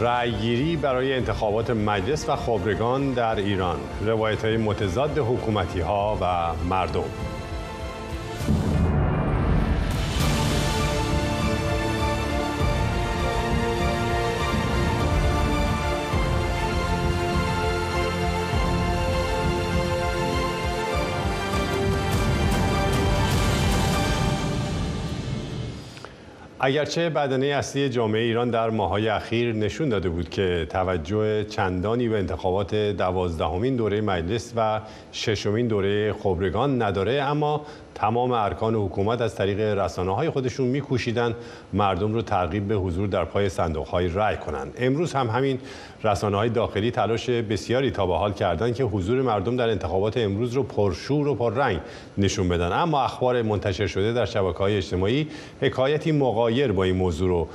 رأیگیری برای انتخابات مجلس و خبرگان در ایران، روایت‌های متضاد حکومتی‌ها و مردم. اگرچه بدنه اصلی جامعه ایران در ماه‌های اخیر نشون داده بود که توجه چندانی به انتخابات 12مین دوره مجلس و 6مین دوره خبرگان نداره، اما تمام ارکان حکومت از طریق رسانه‌های خودشون می‌کوشیدن مردم رو ترغیب به حضور در پای صندوق‌های رأی کنند. امروز هم همین رسانه‌های داخلی تلاش بسیاری تا به حال کردن که حضور مردم در انتخابات امروز رو پرشور و پررنگ نشون بدن، اما اخبار منتشر شده در شبکه‌های اجتماعی حکایتی مغایر با این موضوع رو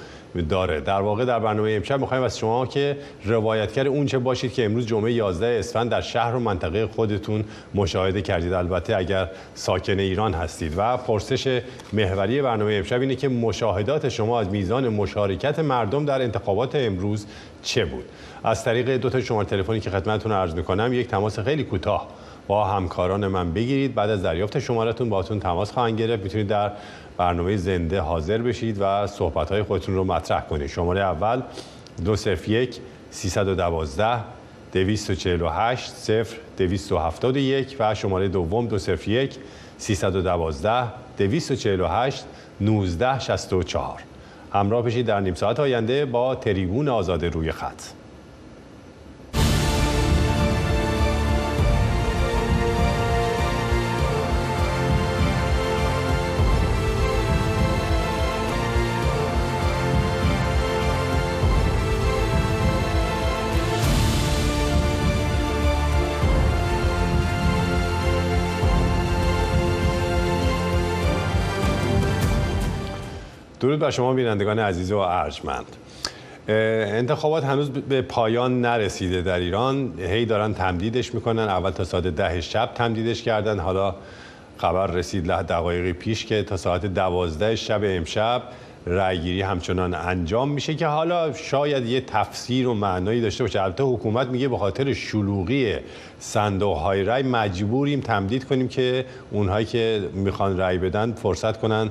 داره. در واقع در برنامه امشب می‌خوایم از شما که روایتگر اونچه باشید که امروز جمعه 11 اسفند در شهر و منطقه خودتون مشاهده کردید، البته اگر ساکن ایران هستید. و پرسش محوری برنامه امشب اینه که مشاهدات شما از میزان مشارکت مردم در انتخابات امروز چه بود؟ از طریق دو تا شماره تلفنی که خدمتتون عرض می‌کنم یک تماس خیلی کوتاه با همکاران من بگیرید، بعد از دریافت شمارتون باهاتون تماس خواهند گرفت، میتونید در برنامه زنده حاضر بشید و صحبت‌های خودتون رو مطرح کنید. شماره اول 201-312-248-0271 و شماره دوم 201-312-248-1964. همراه بشید در نیم ساعت آینده با تریبون آزاد روی خط. درود بر شما بینندگان عزیز و ارجمند. انتخابات هنوز به پایان نرسیده در ایران، هی دارن تمدیدش میکنن. اول تا ساعت 10 شب تمدیدش کردن، حالا خبر رسید دقایقی پیش که تا ساعت 12 شب امشب رأیگیری همچنان انجام میشه که حالا شاید یه تفسیر و معنایی داشته باشه. البته حکومت میگه به خاطر شلوغی صندوق‌های رأی مجبوریم تمدید کنیم که اونهایی که میخوان رأی بدن فرصت کنن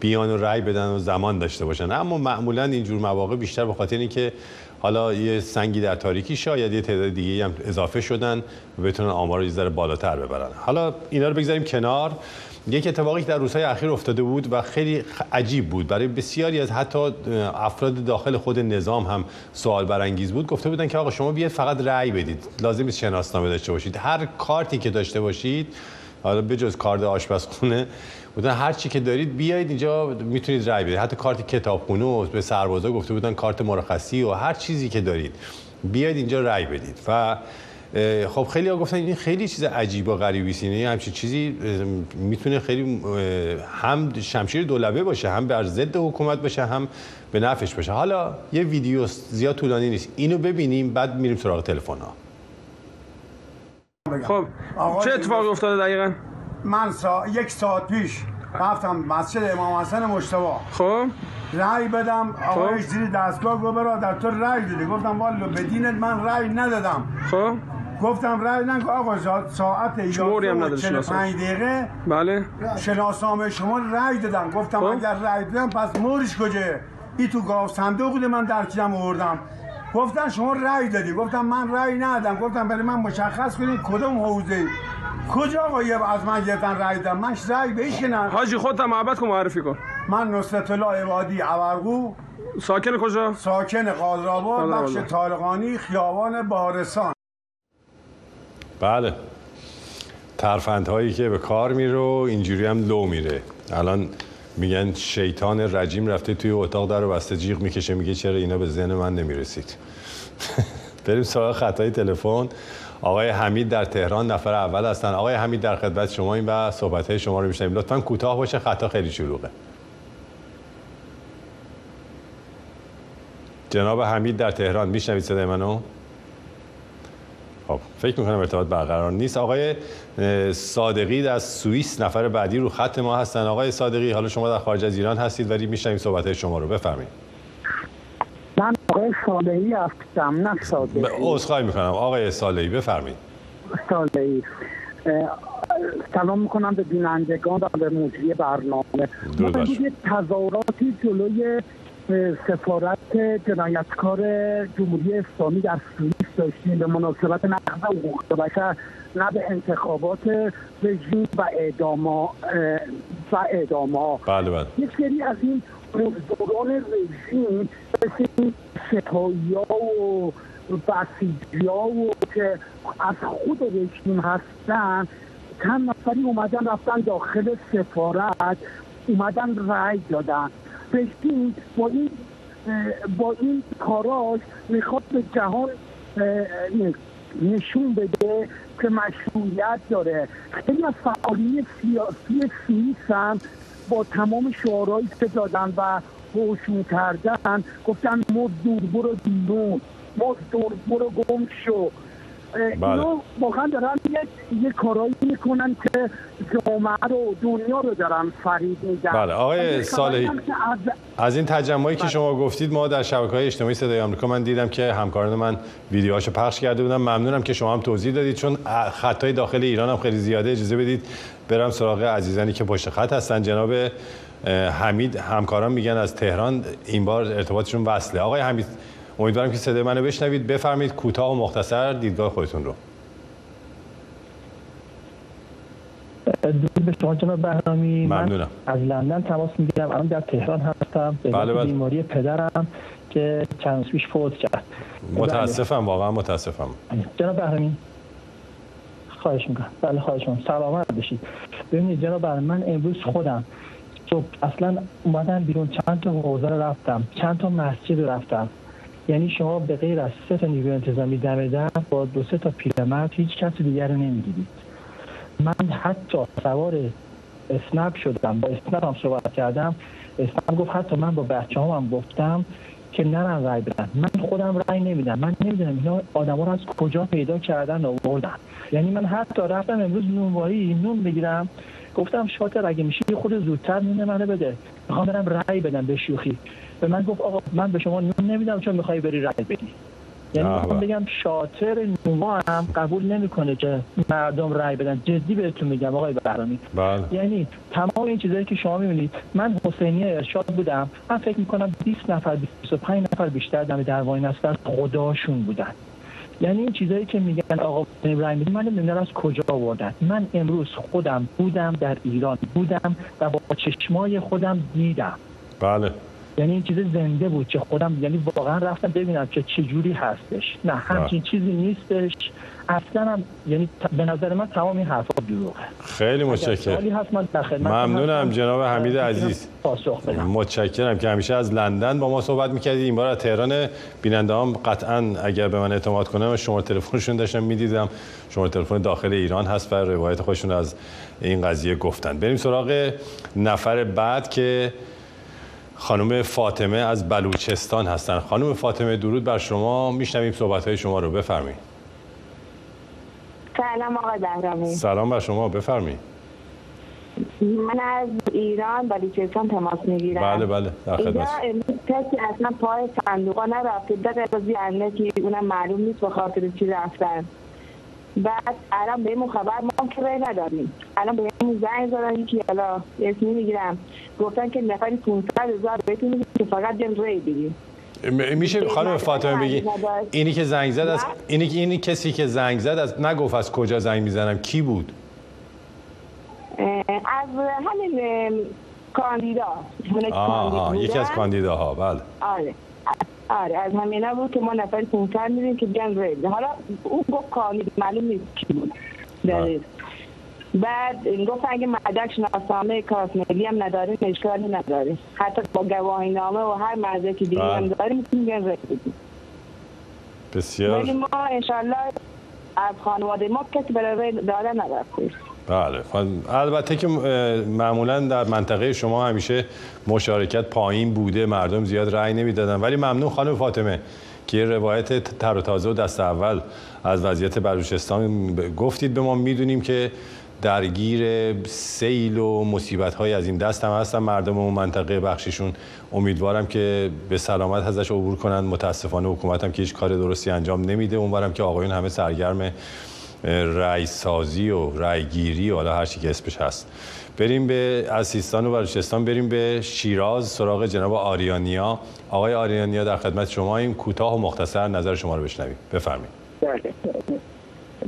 بیان و رأی بدن و زمان داشته باشن. اما معمولا اینجور مواقع بیشتر به خاطر اینکه حالا یه سنگی در تاریکی، شاید یه تعداد دیگه هم اضافه شدن و بتونن آمار رو یه ذره بالاتر ببرن. حالا اینا رو بگذاریم کنار. یک اتفاقی که در روزهای اخیر افتاده بود و خیلی عجیب بود برای بسیاری از حتی افراد داخل خود نظام هم سوال برانگیز بود. گفته بودن که آقا شما بیاید فقط رأی بدید، لازم نیست شناسنامه داشته باشید، هر کارتی که داشته باشید، حالا بجز کارت آشپزخونه، بودن هر چی که دارید بیایید اینجا میتونید رای بدید. حتی کارت کتابخونه و به سربازا گفته بودن کارت مرخصی و هر چیزی که دارید بیایید اینجا رای بدید. و خب خیلی‌ها گفتن این خیلی چیز عجیب و غریبی است، یعنی همچین چیزی میتونه خیلی هم شمشیر دولبه باشه، هم بر ضد حکومت باشه، هم به نفعش باشه. حالا یه ویدیو زیاد طولانی نیست، اینو ببینیم بعد میریم سراغ تلفن‌ها. خب چه اتفاقی افتاده دقیقاً؟ من یک ساعت پیش رفتم مسجد امام حسن مجتبی. خب رأی بدم، آقای زیر دستگاه گفت برادر تو رأی دادی. گفتم والله به دینت من رأی ندادم. خب گفتم رأی نکن آقا جان، ساعت 11:45 بله شناسنامه شما رأی دادم. گفتم اگر رأی دادم پس مورش کجاست؟ این تو گاو صندوق بوده، من در کیدم آوردم. گفتن شما رأی دادی. گفتم من رأی ندادم. گفتم برای من مشخص کنید کدوم حوزه کجا آقای از من گرفتن رأی دادم. من رأی به هیچ نه. حاجی خودت محبت کو معرفی کن. من نصرت الله عبادی عورقو. ساکن کجا؟ ساکن قاضرآباد، بخش طارقانی، خیابان بهارستان. بله ترفندهایی که به کار میره اینجوری هم لو میره. الان میگن شیطان رجیم رفته توی اتاق در رو بسته جیغ میکشه میگه چرا اینا به ذهن من نمیرسید. بریم سراغ خطای تلفن. آقای حمید در تهران نفر اول هستن. آقای حمید در خدمت شما این و صحبت‌های شما رو میشنویم. لطفاً کوتاه باشه، خطا خیلی شلوغه. جناب حمید در تهران میشنوید صدای منو؟ خب فکر میکنم ارتباط برقرار نیست. آقای صادقی از سوئیس نفر بعدی رو خط ما هستن. آقای صادقی حالا شما در خارج از ایران هستید ولی میشنویم صحبت‌های شما رو، بفرمایید. من آقای صالحی هستم، نه صادقی. عذرخواهی میکنم آقای صالحی، بفرمایید. صالحی، سلام میکنم به بینندگان و به مجری برنامه. من یه تظاهراتی جلوی سفارت جنایتکار جمهوری اسلامی در سوئیس داشتیم به مناسبت نقض حقوق بشر، نه به انتخابات رژیم و اعدام‌ها. بله. یک سری از این دوران رژیم مثل این ستایی ها و بسیجی ها و که از خود رژیم هستن، چند نفری اومدن رفتن داخل سفارت، اومدن رأی دادن. رژیم با این کاراش میخواد به جهان نشون بده که مشروعیت داره. خیلی از فعالی سیاسی سوئیس هم با تمام شعارهایی که دادن و هوشون کردن گفتن مزدور برو بیرون، مزدور برو گم شو. اینا واقعا دارن یه کارایی میکنن که جامعه رو، دنیا رو دارن فرید میدن. بله آقای صالحی، از این تجمعی که شما گفتید ما در شبکه‌های اجتماعی صدای آمریکا من دیدم که همکاران من ویدیوهاشو پخش کرده بودم. ممنونم که شما هم توضیح دادید، چون خطای داخل ایران هم خیلی زیاده. اجازه بدید برم سراغ عزیزانی که پشت خط هستن. جناب حمید همکاران میگن از تهران این بار ارتباطشون وصله. آقای حمید امیدوارم که صدای منو بشنوید، بفرمایید کوتاه و مختصر دیدگاه خودتون رو. درود به شما جناب بهرامی. ممنونم. از لندن تماس میگیرم، الان در تهران هستم. بله. بیماری پدرم که چند روز پیش فوت کرد. متاسفم، واقعا متاسفم. جناب بهرامی خواهش میکنم. بله خواهش میکنم، سلامت بشید. ببینید جناب بهرامی، من امروز خودم صبح اصلا اومدم بیرون، چند تا حوزه رفتم، چند تا مسجد رفتم. یعنی شما به غیر از 3 تا نیروی انتظامی دمدم با 2-3 تا پیرمرد هیچ کس دیگر رو نمیدیدید. من حتی سوار اسنپ شدم، با اسنپ هم صحبت کردم. اسنپ گفت حتی من با بچه‌هام هم گفتم که نرن رای بدن. من خودم رای نمیدم. من نمیدونم اینا آدما رو از کجا پیدا کردن آوردن. یعنی من حتی رفتم امروز نونوایی نون بگیرم، گفتم شاطر اگه میشه خود زودتر نون منو بده، میخوام برم رای بدم. به شوخی به من گفت آقا من به شما نون نمیدم چون میخوایی بری رای بدی. یعنی میخوام بگم شاطر نوما هم قبول نمیکنه که مردم رای بدن. جدی بهتون میگم آقای بهرامی. یعنی تمام این چیزایی که شما میبینید، من حسینی ارشاد بودم، من فکر میکنم 20 نفر 25 نفر بیشتر دم در وای نستن، خداشون بودن. یعنی این چیزایی که میگن آقا رای بدید، من نمیدونم از کجا آوردن. من امروز خودم بودم، در ایران بودم و با چشمای خودم دیدم. بله. یعنی این چیز زنده بود که خودم، یعنی واقعا رفتم ببینم که چه جوری هستش. نه همچین چیزی نیستش اصلا هم، یعنی به نظر من تمام این حرفا دروغه. خیلی متشکرم. ممنونم جناب حمید عزیز. متشکرم که همیشه از لندن با ما صحبت می‌کردید. این بار از تهران. بیننده‌ام قطعاً اگر به من اعتماد کنن شماره تلفنشون داشتم می‌دیدم، شماره تلفن داخل ایران هست و روایت خودشون از این قضیه گفتن. بریم سراغ نفر بعد که خانم فاطمه از بلوچستان هستن. خانم فاطمه درود بر شما، میشنویم صحبت‌های شما رو، بفرمایید. سلام آقای بهرامی. سلام بر شما، بفرمایید. من از ایران بلوچستان تماس میگیرم. بله در خدمت. امروز کسی اصلا پای صندوقا نرفته، در زیانه که اونم معلوم نیست به خاطر چی رفتن. بعد الان بهمون خبر ما که رای نداریم. الان بهمون زنگ زدن که حالا اسمی میگیرم، گفتن که نفری 500,000 بهتون میگه که فقط جن رای بگی. میشه خانم فاطمه بگی اینی که زنگ زد از اینی کسی که زنگ زد از نگفت از کجا زنگ میزنم، کی بود؟ از همین کاندیدا. یکی از کاندیداها. بله. آره از همینا بود که ما نفر 500 میدیم که جن رید. حالا اون گفت کاندید معلوم نیست کی بود. بعد گفت اگه مدرک شناسنامه کاسملی هم نداره اشکالی نداره، حتی با گواهی نامه و هر مدرکی دیگه هم داره میتونیم جن رید بدیم. بسیار. ولی ما انشالله از خانواده ما کسی برای دادن نرفته. بله. البته که معمولا در منطقه شما همیشه مشارکت پایین بوده، مردم زیاد رأی نمیدادن. ولی ممنون خانم فاطمه که روایت تر و تازه و دست اول از وضعیت بلوچستان گفتید به ما. میدونیم که درگیر سیل و مصیبت‌های از این دست هم هستن مردم اون منطقه بخششون. امیدوارم که به سلامت ازش عبور کنن. متاسفانه حکومت هم که هیچ کار درستی انجام نمیده، اونورم که آقایون همه سرگرم رأی سازی و رأی گیری و حالا هر چی که اسمش هست. بریم به از سیستان و بلوچستان بریم به شیراز سراغ جناب آریانیا. آقای آریانیا در خدمت شماییم، کوتاه و مختصر نظر شما رو بشنویم، بفرمایید.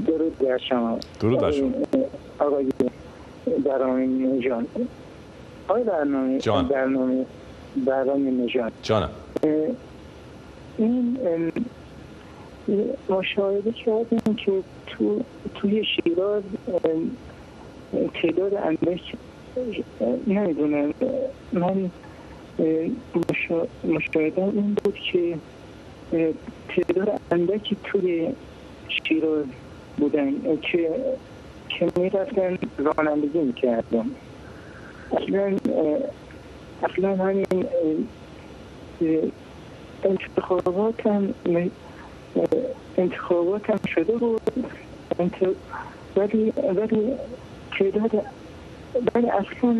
درود بر شما. درود بر شما. آقای برنامه جان. آقای برنامه جان. برنامه جان. جانم. این مشاهده کردیم که توی شیراز تعداد اندک نمیدونم، من مشاهده این بود که تعداد اندکی توی شیراز بودن که میرفتن رانندگی میکردن. اصلا همین انتخابات هم شده بود، ولی تعداد اصلا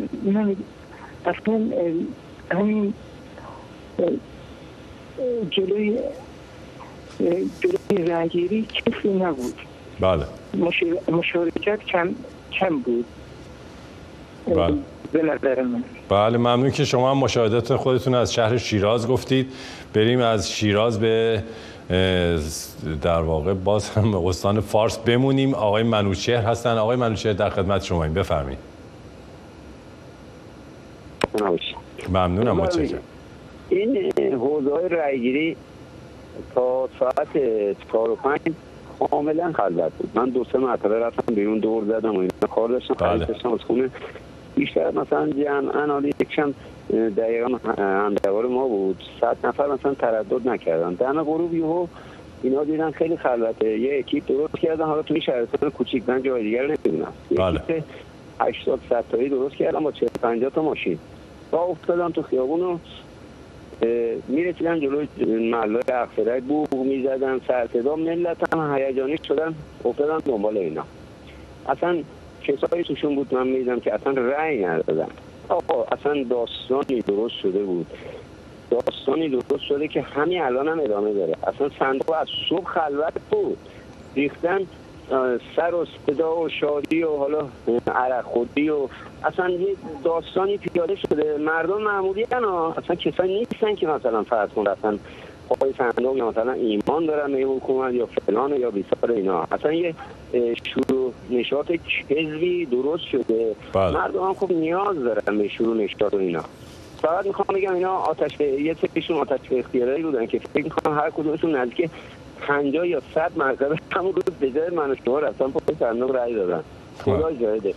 همین جلوی رأی‌گیری کسی نبود. بله. مشارکت کم بود. بله. به نظر من. بله، ممنون که شما هم مشاهدات خودتون از شهر شیراز گفتید. بریم از شیراز به در واقع باز هم استان فارس بمونیم. آقای منوچهر هستن. آقای منوچهر در خدمت شماییم، بفرمایید. ممنونم. متشکرم. این حوزه‌های رأی‌گیری تا ساعت 4 و 5 کاملا خلوت بود. من 2-3 مرتبه رفتم بیرون، دور زدم و اینا، کار داشتم، خارج داشتم از خونه. بیشتر مثلا جمعاً یکشم دقیقاً همدوار ما بود، 100 نفر مثلا تردد نکردن. دم غروب یهو اینا دیدن خیلی خلوته، یه اکیپ درست کردن. حالا توی شهرستان کوچیک من جای دیگر رو نمیدونم، یه 80-100 تایی درست کردن با 40-50 تا ماشین. با افتادن تو خیابون رو میرسیدن جلوی محلای اقفرک، بوق میزدن، سرصدا، ملت هم هیجانی شدن، افتادن دنبال اینا. اصلا کسایی توشون بود من میدیدم که اصلا رأی ندادن. آقا اصلا داستانی درست شده بود، داستانی درست شده که همین الان هم ادامه داره. اصلا صندوق از صبح خلوت بود، ریختن سر و صدا و شادی و حالا عرق خودی و اصلا یه داستانی پیاده شده. مردم معمولی ها اصلا کسایی نیستن که مثلا فرض کن رفتن پای صندوق یا مثلا ایمان دارن به حکومت یا فلان یا بیسار اینا. اصلا یه شروع نشاط کذبی درست شده. بله. مردم هم خب نیاز دارن به شروع نشاط و اینا. فقط میخوام بگم اینا یه سریشون آتش اختیاری بودن که فکر میکنم هر کدومشون نزدیک 50 یا 100 مرتبه همون روز به جای من و شما رفتن پای صندوق رأی دادن. خدا جاهده.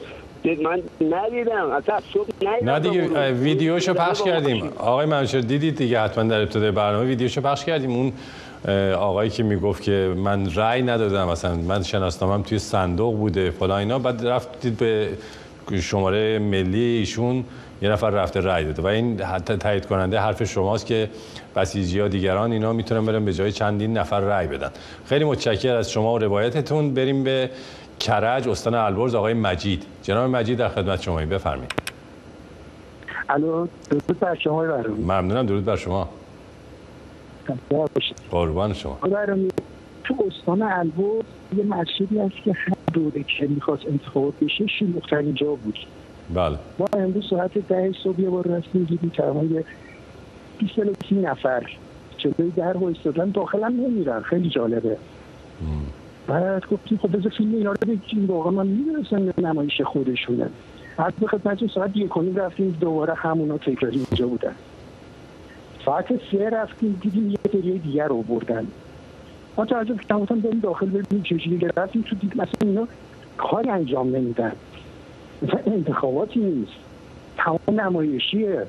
من ندیدم اصلا، صبح ندیدم. نه دیگه ویدیوشو پخش کردیم. آقای منوچهر دیدید دیگه، حتما در ابتدای برنامه ویدیوشو پخش کردیم. اون آقایی که میگفت که من رأی ندادم، اصلا من شناسنامم توی صندوق بوده فلان اینا، بعد رفتید به شماره ملی ایشون، یه نفر رفته رأی داده و این تایید کننده حرف شماست که بسیجی‌ها دیگران اینا میتونن برن به جای چندین نفر رأی بدن. خیلی متشکرم از شما و روایتتون. بریم به کرج استان البرز. آقای مجید، جناب مجید در خدمت شما، بفرمایید. الو، درود بر شما. ممنونم، درود بر شما. قربان شما. تو استان البرز یه مسجدی هست که هر دوره که میخواست انتخابات بشه شلوغ‌ترین جا بود. بله. ما امروز ساعت 10 صبح یه بار رسمی دیدیم که همه 20-30 نفر جلوی در وایسادن، داخل هم نمیرن. خیلی جالبه. بعد گفتیم خب بذار فیلم اینا رو بگیریم، واقعا من میدونستم نمایش خودشونه. بعد به خدمتتون ساعت 1:30 رفتیم، دوباره همونا تکراری اینجا بودن. ساعت 3 رفتیم دیدیم یه دریای دیگر رو بردن. ما تعجب کردیم، بریم داخل ببینیم چجوری. رفتیم تو دیدیم مثلا اینا کاری انجام نمیدن، مثلا انتخاباتی نیست، تمام نمایشیه.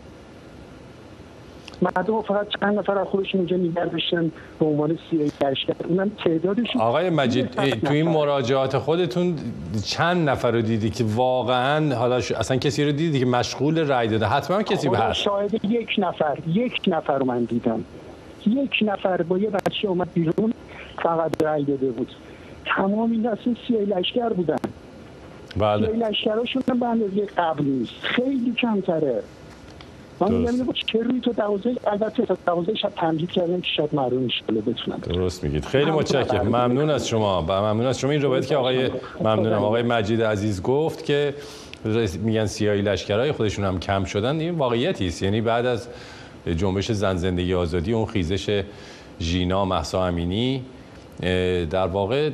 مردم فقط چند نفر از خودشون اینجا نگه داشتن به عنوان سیاسی گشتن، اونم تعدادشون. آقای مجید، تو این مراجعات خودتون چند نفر رو دیدی که واقعا حالا اصلا کسی رو دیدی که مشغول رأی داده؟ حتما کسی به هست. شاید یک نفر رو من دیدم، یک نفر با یه بچه اومد بیرون فقط رأی داده بود. تمام این اصلا سیاسی لشکر بودن. بله. لشکراشون به اندازه قبل نیست، خیلی کمتره. من میگم که چه روی تو 12 البته تا 12 شب تمدید کردن که شاید معلوم شده بتونن. درست میگید. خیلی متشکرم. ممنون از شما. ممنون از شما. این روایت که آقای ممنونم آقای مجید عزیز گفت که میگن سیاهی لشکرای خودشون هم کم شدن، این واقعیتی است. یعنی بعد از جنبش زن زندگی آزادی، اون خیزش ژینا مهسا امینی، در واقع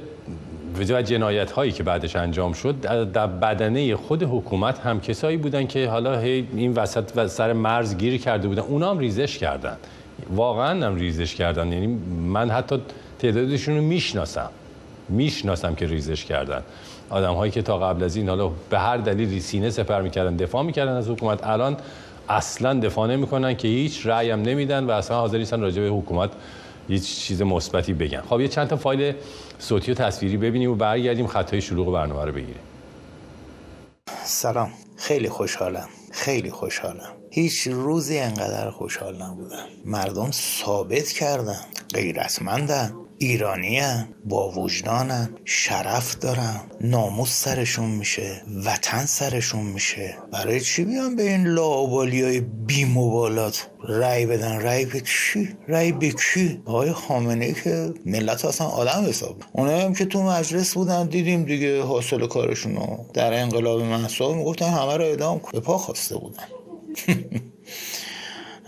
وجوه جنایت هایی که بعدش انجام شد در بدنه خود حکومت هم کسایی بودن که حالا این وسط و سر مرز گیر کرده بودن، اونا هم ریزش کردن، واقعا هم ریزش کردن. یعنی من حتی تعدادشون رو میشناسم که ریزش کردن، آدم هایی که تا قبل از این حالا به هر دلیلی سینه سپر میکردن، دفاع میکردن از حکومت، الان اصلا دفاع نمیکنن که هیچ، رأی هم نمیدن و اصلا حاضر نیستن راجع به حکومت هیچ چیز مثبتی بگن. خب یه چند تا فایل صوتی و تصویری ببینیم و برگردیم خطای شلوغ برنامه رو بگیریم. سلام، خیلی خوشحالم. هیچ روزی انقدر خوشحال نبودم. مردم ثابت کردن غیرتمندن، ایرانیان، با وجدانن، شرف دارن، ناموس سرشون میشه، وطن سرشون میشه. برای چی بیان به این لاابالیای بی‌مبالات رأی بدن؟ رأی به کی؟ آقای خامنه‌ای که ملت اصلا آدم حساب. اونایی هم که تو مجلس بودن دیدیم دیگه حاصل کارشونو در انقلاب مهسا میگفتن همه رو اعدام کن، به پا خواسته بودن.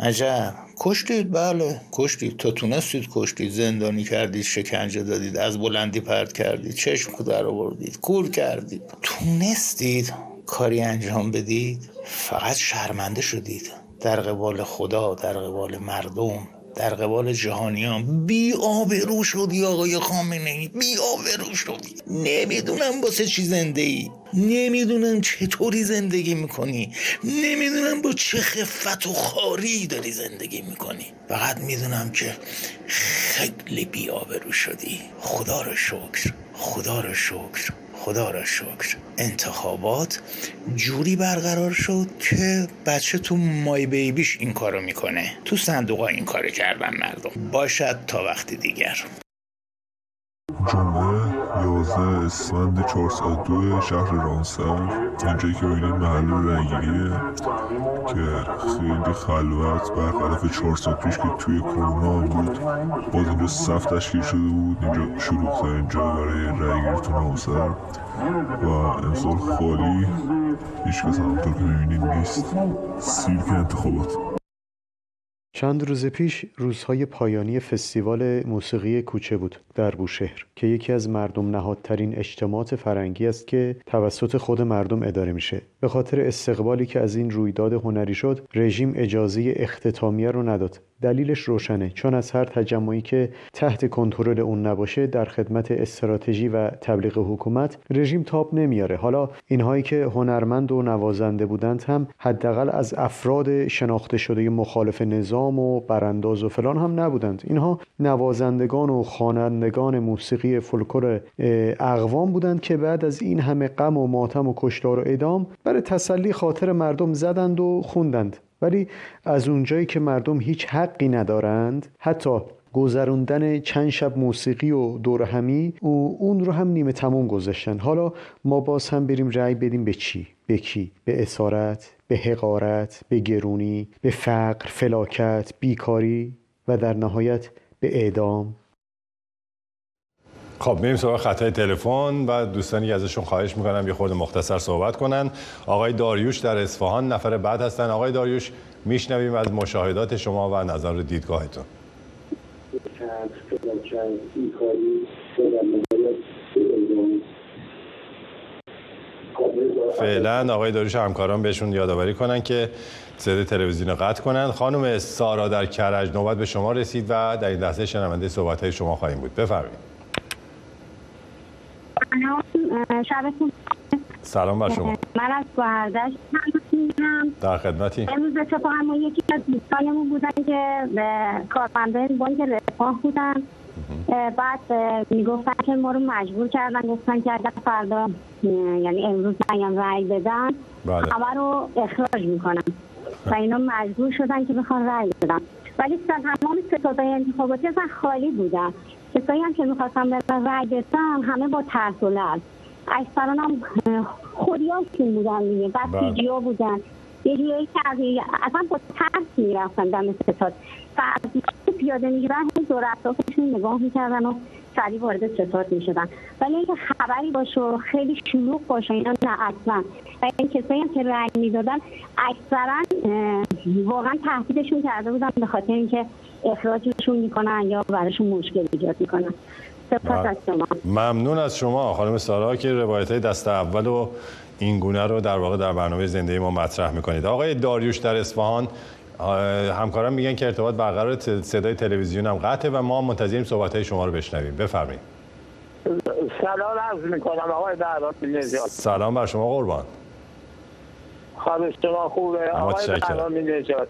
عجب. کشتید، بله کشتید، تا تونستید کشتید، زندانی کردید، شکنجه دادید، از بلندی پرت کردید، چشم در آوردید، کور کردید، تونستید کاری انجام بدید، فقط شرمنده شدید. در قبال خدا، در قبال مردم، در قبال جهانیان بی آبرو شدی آقای خامنه‌ای، بی آبرو شدی. نمیدونم واسه چی زنده ای، نمیدونم چطوری زندگی میکنی، نمیدونم با چه خفت و خاری داری زندگی میکنی، فقط میدونم که خیلی بی آبرو شدی. خدا رو شکر. انتخابات جوری برقرار شد که بچه تو مای بیبیش این کارو میکنه، تو صندوقا این کارو کردن مردم. باشد تا وقتی دیگر. جمعه 11 اسفند 402 شهر رامسر، اینجایی که این محل رنگیریه که خیلی خلوت، برخلاف 4 سال پیش که توی کرونا بود باز اینجا صف تشکیل شده بود، اینجا شروع تا اینجا برای رنگیری تو رامسر و امسال خالی، هیچ کس همونطور که میبینید نیست، سیرک انتخابات. چند روز پیش روزهای پایانی فستیوال موسیقی کوچه بود در بوشهر که یکی از مردم نهادترین اجتماعات فرهنگی است که توسط خود مردم اداره میشه. به خاطر استقبالی که از این رویداد هنری شد، رژیم اجازه اختتامیه رو نداد. دلیلش روشنه، چون از هر تجمعی که تحت کنترل اون نباشه در خدمت استراتژی و تبلیغ حکومت رژیم تاب نمیاره. حالا اینهایی که هنرمند و نوازنده بودند هم حداقل از افراد شناخته شده مخالف نظام و برانداز و فلان هم نبودند. اینها نوازندگان و خوانندگان موسیقی فولکلور اقوام بودند که بعد از این همه غم و ماتم و کشتار و اعدام برای تسلی خاطر مردم زدند و خوندند. ولی از اونجایی که مردم هیچ حقی ندارند، حتی گذروندن چند شب موسیقی و دور همی اون رو هم نیمه تموم گذاشتن. حالا ما باز هم بریم رأی بدیم به چی؟ به کی؟ به اسارت، به حقارت، به گرونی، به فقر، فلاکت، بیکاری و در نهایت به اعدام. خب میریم سراغ خطای تلفن و دوستانی که ازشون خواهش میکنم یه خورده مختصر صحبت کنن. آقای داریوش در اصفهان نفر بعد هستن. آقای داریوش میشنویم از مشاهدات شما و نظر دیدگاهتون. فعلا آقای داریوش همکاران بهشون یادآوری کنن که صدای تلویزیون رو قطع کنن. خانم سارا در کرج نوبت به شما رسید و در این لحظه شنونده صحبت‌های شما خواهیم بود. بفرمایید. سلام بر شما. من از گوهردش در خدمتی. امروز اتفاقا ما یکی از دوستانمون بودن که کارمنده بانک رفاه بودن، بعد میگفتن که ما رو مجبور کردن، گفتن که اگر فردا یعنی امروز نگم رأی بدن همه رو اخراج میکنن و اینا مجبور شدن که بخوان رأی بدن، ولی تمام ستادهای انتخاباتی اصلا خالی بودن. کسایی هم که میخواستم به رای بدن همه با ترس و لرز اکثران هم خوریاشون بودن دیگه، بسیجیا بودن، یه جوری که اصلا با ترس میرفتن دم ستاد و از اینکه پیاده میرن دور اطرافشون نگاه میکردن و سریع وارد ستاد میشدن، ولی اینکه خبری باشه و خیلی شلوغ باشه اینا نه اصلا. و این کسایی هم که رأی میدادن اکثرا واقعا تهدیدشون کرده بودن به خاطر اینکه اخراجشون میکنن یا براشون مشکل ایجاد میکنن. ممنون از شما خانم سارا که روایت‌های دست اول و این گونه رو در واقع در برنامه زنده ما مطرح میکنید. آقای داریوش در اصفهان، همکاران میگن که ارتباط برقرار، صدای تلویزیون هم قطعه و ما منتظریم صحبت‌های شما رو بشنویم. بفرمایید. سلام عرض میکنم آقای دعوت نژاد. سلام بر شما قربان. خانم شما خوبه آقای دعوت نژاد؟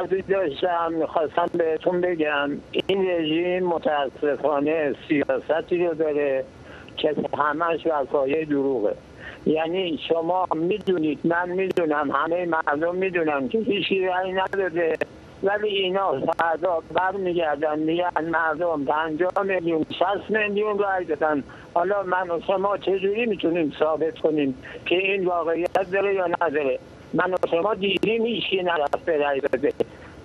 عرضی داشتم میخواستم بهتون بگم این رژیم متاسفانه سیاستی رو داره که همش وسایل دروغه. یعنی شما میدونید، من میدونم، همه مردم میدونم که هیچی رأی نداده، ولی اینا فردا برمیگردن میگن مردم 50 میلیون 60 میلیون رأی دادن. حالا من و شما چجوری میتونیم ثابت کنیم که این واقعیت داره یا نداره؟ من و شما دیدیم هیچی نرفته رأی داده.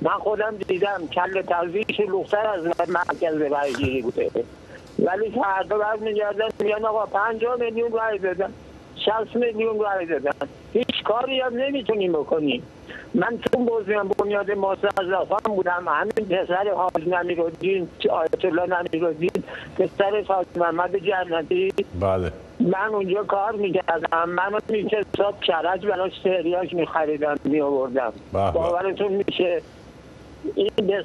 من خودم دیدم کل تغذیه شلوغ‌تر از مرکز رأی‌گیری بوده، ولی فردا برمیگردن میگن آقا 50 میلیون رأی دادن، 60 میلیون رای دادن، هیچ کاری هم نمیتونیم بکنیم. من تو بنیاد مستضعفان بودم، همین پسر حاج نمیرالدین آیت الله نمیرالدین، پسر فاطمه محمد جنتی، بله من اونجا کار میکردم، منو میشه صاحب کرج براش تریاک میخریدم میآوردم. باورتون میشه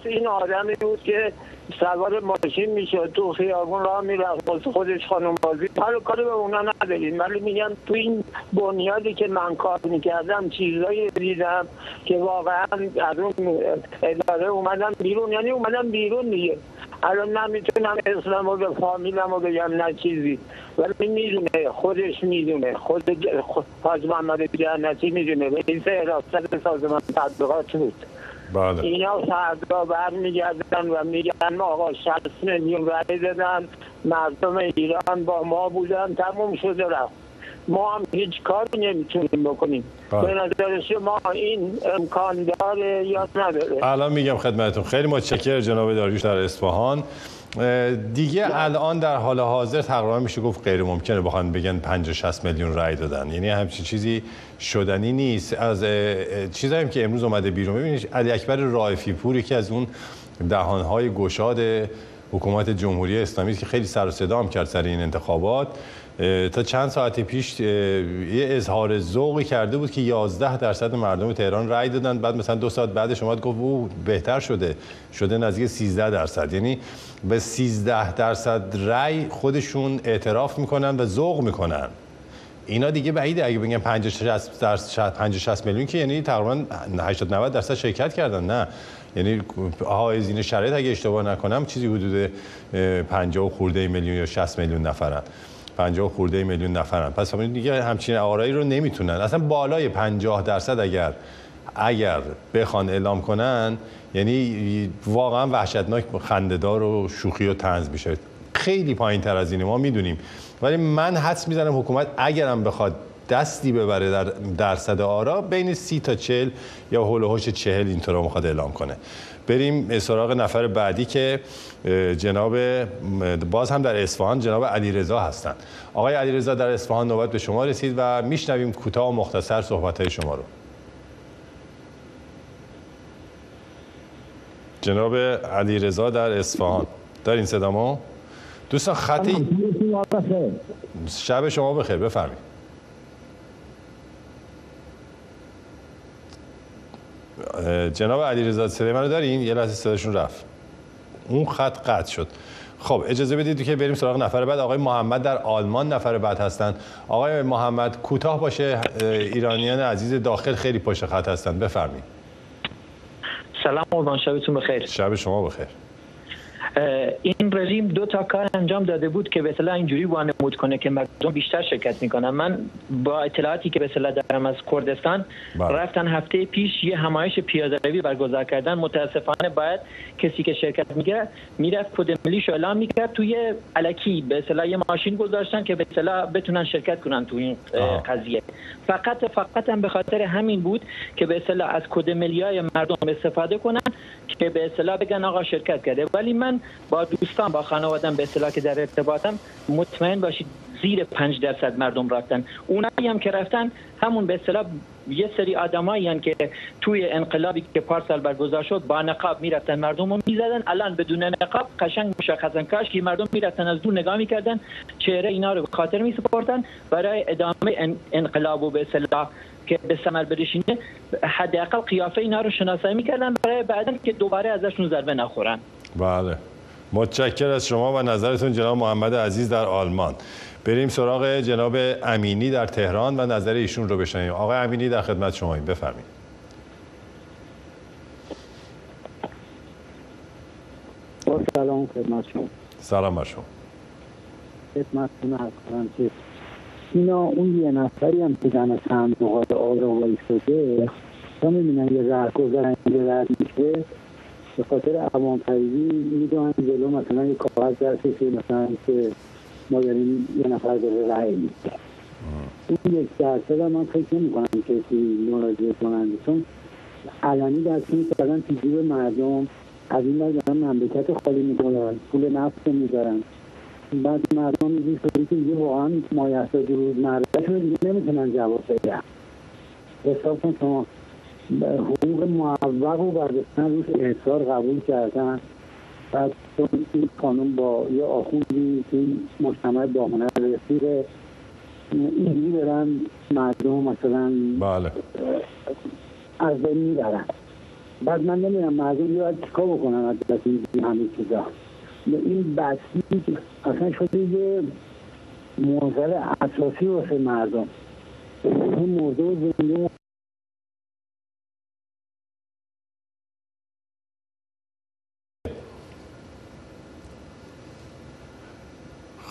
این آدمی بود که سوار ماشین میشد تو خیابون راه میرفت واسه خودش خانم بازی، حالا کاری به اونا نداریم، ولی میگم تو این بنیادی که من کار میکردم چیزایی دیدم که واقعا از اون اداره اومدم بیرون، یعنی اومدم بیرون دیگه. الان نه میتونم اسلام رو به فامیلم رو بگم نه چیزی، ولی میدونه، خودش میدونه، خود حاج محمد جنتی میدونه، رئیس حراست سازمان تبلیغات بود. بله. اینا فردا برمیگردن و میگن آقا 60 میلیون رای دادن، مردم ایران با ما بودن، تموم شده رفت، ما هم هیچ کاری نمیتونیم بکنیم. به نظر شما این امکان داره یا نداره؟ الان میگم خدمتتون. خیلی متشکرم جناب داریوش در اصفهان. دیگه الان در حال حاضر تقریبا میشه گفت غیر ممکنه بخوان بگن 50 تا 60 میلیون رای دادن، یعنی همچین چیزی شدنی نیست. از چیزایی که امروز اومده بیرون، ببینید علی اکبر رائفی پوری که از اون دهانهای گشاد حکومت جمهوری اسلامی که خیلی سر و صدا هم کرد سر این انتخابات، تا چند ساعت پیش یه اظهار ذوقی کرده بود که 11% مردم تهران رأی دادن، بعد مثلا 2 ساعت بعدش اومد گفت او بهتر شده نزدیک 13%. یعنی به 13% رأی خودشون اعتراف میکنن و ذوق میکنن. اینا دیگه بعیده اگه بگم 50 تا 60 میلیون، که یعنی تقریبا 80-90% شرکت کردن. نه یعنی حایزین شرایط اگه اشتباه نکنم چیزی حدود 50 خورده میلیون یا 60 میلیون نفرن، 50 خورده میلیون نفرن. پس دیگه همچین آرایی رو نمیتونن اصلا بالای 50% اگر بخوان اعلام کنن، یعنی واقعا وحشتناک، خنده‌دار و شوخی و طنز میشه. خیلی پایین تر از اینه، ما میدونیم، ولی من حدس میزنم حکومت اگرم بخواد دستی ببره در درصد آرا، بین 30 تا 40 یا هول و هوش 40 اینطورا میخواد اعلام کنه. بریم سراغ نفر بعدی که جناب باز هم در اصفهان جناب علیرضا هستند. آقای علیرضا در اصفهان نوبت به شما رسید و میشنویم کوتاه و مختصر صحبت‌های شما رو. جناب علیرضا در اصفهان دارین صدامو؟ دوستان خطی شب شما بخیر، بفرمایید. جناب علیرضا سلیمان رو دارین؟ یه لحظه صداشون رفت، اون خط قطع شد. خب اجازه بدید که بریم سراغ نفر بعد. آقای محمد در آلمان نفر بعد هستند. آقای محمد کوتاه باشه، ایرانیان عزیز داخل خیلی پشت خط هستند. بفرمایید. سلام قربان، شبتون بخیر. شب شما بخیر. این رژیم دو تا کار انجام داده بود که به اصطلاح اینجوری وانمود کنه که مردم بیشتر شرکت میکنن. من با اطلاعاتی که به اصطلاح دارم از کردستان، رفتن هفته پیش یه همایش پیاده‌روی برگزار کردن. متاسفانه باید کسی که شرکت میگه میرفت کد ملیش اعلام میکرد، توی الکی به اصطلاح یه ماشین گذاشتن که به اصطلاح بتونن شرکت کنن تو این قضیه. فقط هم به خاطر همین بود که به اصطلاح از کد ملیای مردم استفاده کنن که به اصطلاح بگن آقا شرکت کرده. ولی من با دوستان، با خانوادم به اصطلاح که در ارتباطم، مطمئن باشید زیر 5% مردم رفتن. اونایی هم که رفتن همون به اصطلاح یه سری آدمایی هستن که توی انقلابی که پارسال برگزار شد با نقاب میرفتن مردم رو میزدن. الان بدون نقاب قشنگ مشخصا کاش که مردم میرفتن از دور نگاه میکردن، چهره اینا رو به خاطر میسپردن برای ادامه انقلاب و به اصطلاح که به ثمر برسینه، حداقل قیافه اینا رو شناسایی میکردن برای بعداً که دوباره ازشون ضربه نخورن. بله، متشکرم از شما و نظرتون جناب محمد عزیز در آلمان. بریم سراغ جناب امینی در تهران و نظر ایشون رو بشنویم. آقای امینی در خدمت شماییم، بفرمایید. با سلام خدمت شما. سلام بر شما. خدمتتون عرض کنم که اینا اون یه نفری هم که زن صندوق آرا وایساده تا می‌بینن یه رهگذر رد میشه، به خاطر عوام‌پریزی میدونن جلو مثلا یه کاغذ دستشه مثلا که ما داریم یه نفر داره رأی میده. این 1% من فکر نمی‌کنم که ناراضی کنند، چون علنی دست می‌کردن تو جیب مردم، از این ور دارن مملکت خالی می‌کنن، پول نفت می‌ذارن، بعد مردم میگن که دیگه واقعا مایسا درود مردمشون دیگه نمیتونن جواب بدن. حساب کن شما حقوق معوق رو برداشتن، روش احصار قبول کردن، بعد این قانون با یه آخوندی که مجتمع باهنر رسیده اینجوری برن مردم مثلا از بین میبرن. بعد من نمیدونم مردم باید چیکار بکنن از دست این همه چیزا. این بسیج اصلا شده یه موضوع اساسی واسه مردم. این موضوع زنده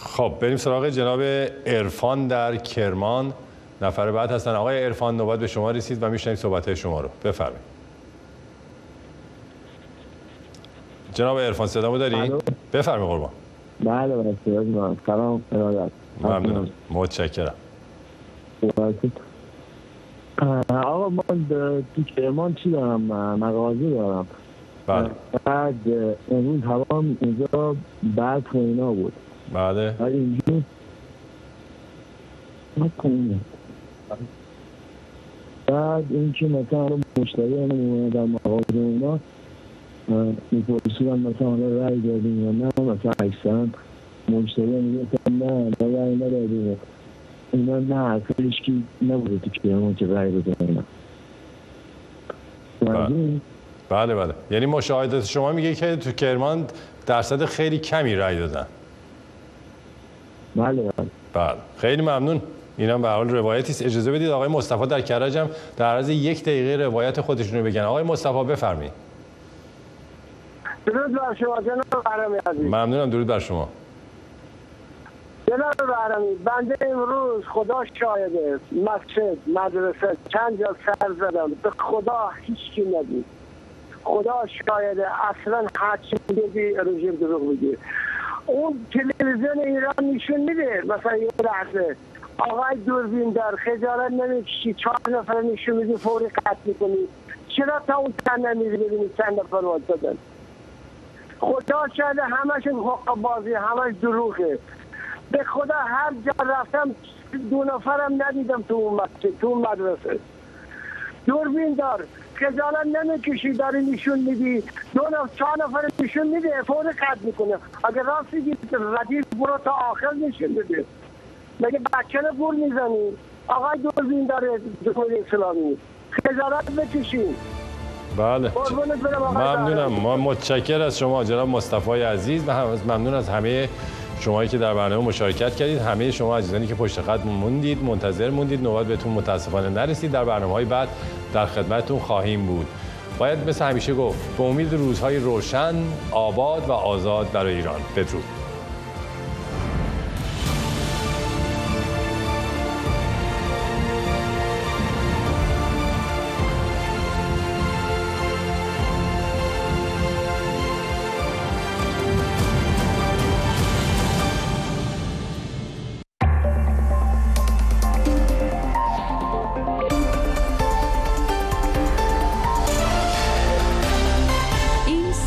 خب بریم سراغ جناب عرفان در کرمان، نفر بعد هستن. آقای عرفان نوبت به شما رسید و میشنویم صحبت‌های شما رو، بفرمایید. جناب عرفان صدامو دارین؟ بفرمایید قربان. بله بله صدام. سلام ارادت. ممنونم. متشکرم. آقا من تو کرمان چی دارم؟ مغازه دارم. بله. بعد امروز هوا اینجا برف و اینا بود. بله. اینجا بعد اینکه مثلا مشتری همون در مغازه اینا میپرسی هم مثلا حالا رای دادیم یا نه، مثلا اکثرا مشتری میگه نه رای ندادیم اینا، نه هیچکی نبوده تو کرمان که رای بدن. بله بله، یعنی مشاهدات شما میگه که تو کرمان درصد خیلی کمی رای دادن. بله بله بله، خیلی ممنون. اینم به حال روایتی است. اجازه بدید آقای مصطفی در کرج هم در عرض 1 دقیقه روایت خودشون رو بگن. آقای مصطفی بفرمایید. درود بر شما جناب بهرامی عزیز. ممنونم، درود بر شما جناب بهرامی. بنده امروز خدا شاهده مسجد مدرسه چند جا سر زدم، به خدا هیچ کی ندید، خدا شاهده اصلا هرچی بگی رژیم دروغ میگه. اون تلویزیون ایران نشون میده مثلا یه لحظه آقای دوربین دار خجالت نمیکشی 4 نفر نشون میدی فوری قطع میکنی، چرا تا اون تن نمیری ببینی چند نفر وایسادن؟ خدا شاید همش حق بازی، همش دروغه. به خدا هر جا رفتم 2 نفرم ندیدم تو اون مسجد تو اون مدرسه. دوربین دار خجالت نمیکشی، داری نشون میدی 2 نفر 4 نفر نشون میده فوری قطع میکنه. اگه راست میگی ردیف برو تا آخر نشون بده، مگه بچه رو گول میزنی؟ آقای دوربین دار جمهوری اسلامی خجالت بکشی. بله ممنونم، ما متشکر از شما جناب مصطفی عزیز و ممنون از همه شمایی که در برنامه مشارکت کردید. همه شما عزیزانی که پشت خط موندید، منتظر موندید، نوبت بهتون متاسفانه نرسید. در برنامه‌های بعد در خدمتتون خواهیم بود. باید مثل همیشه گفت به امید روزهای روشن، آباد و آزاد برای ایران. بدرود.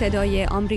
صدای آمریکا.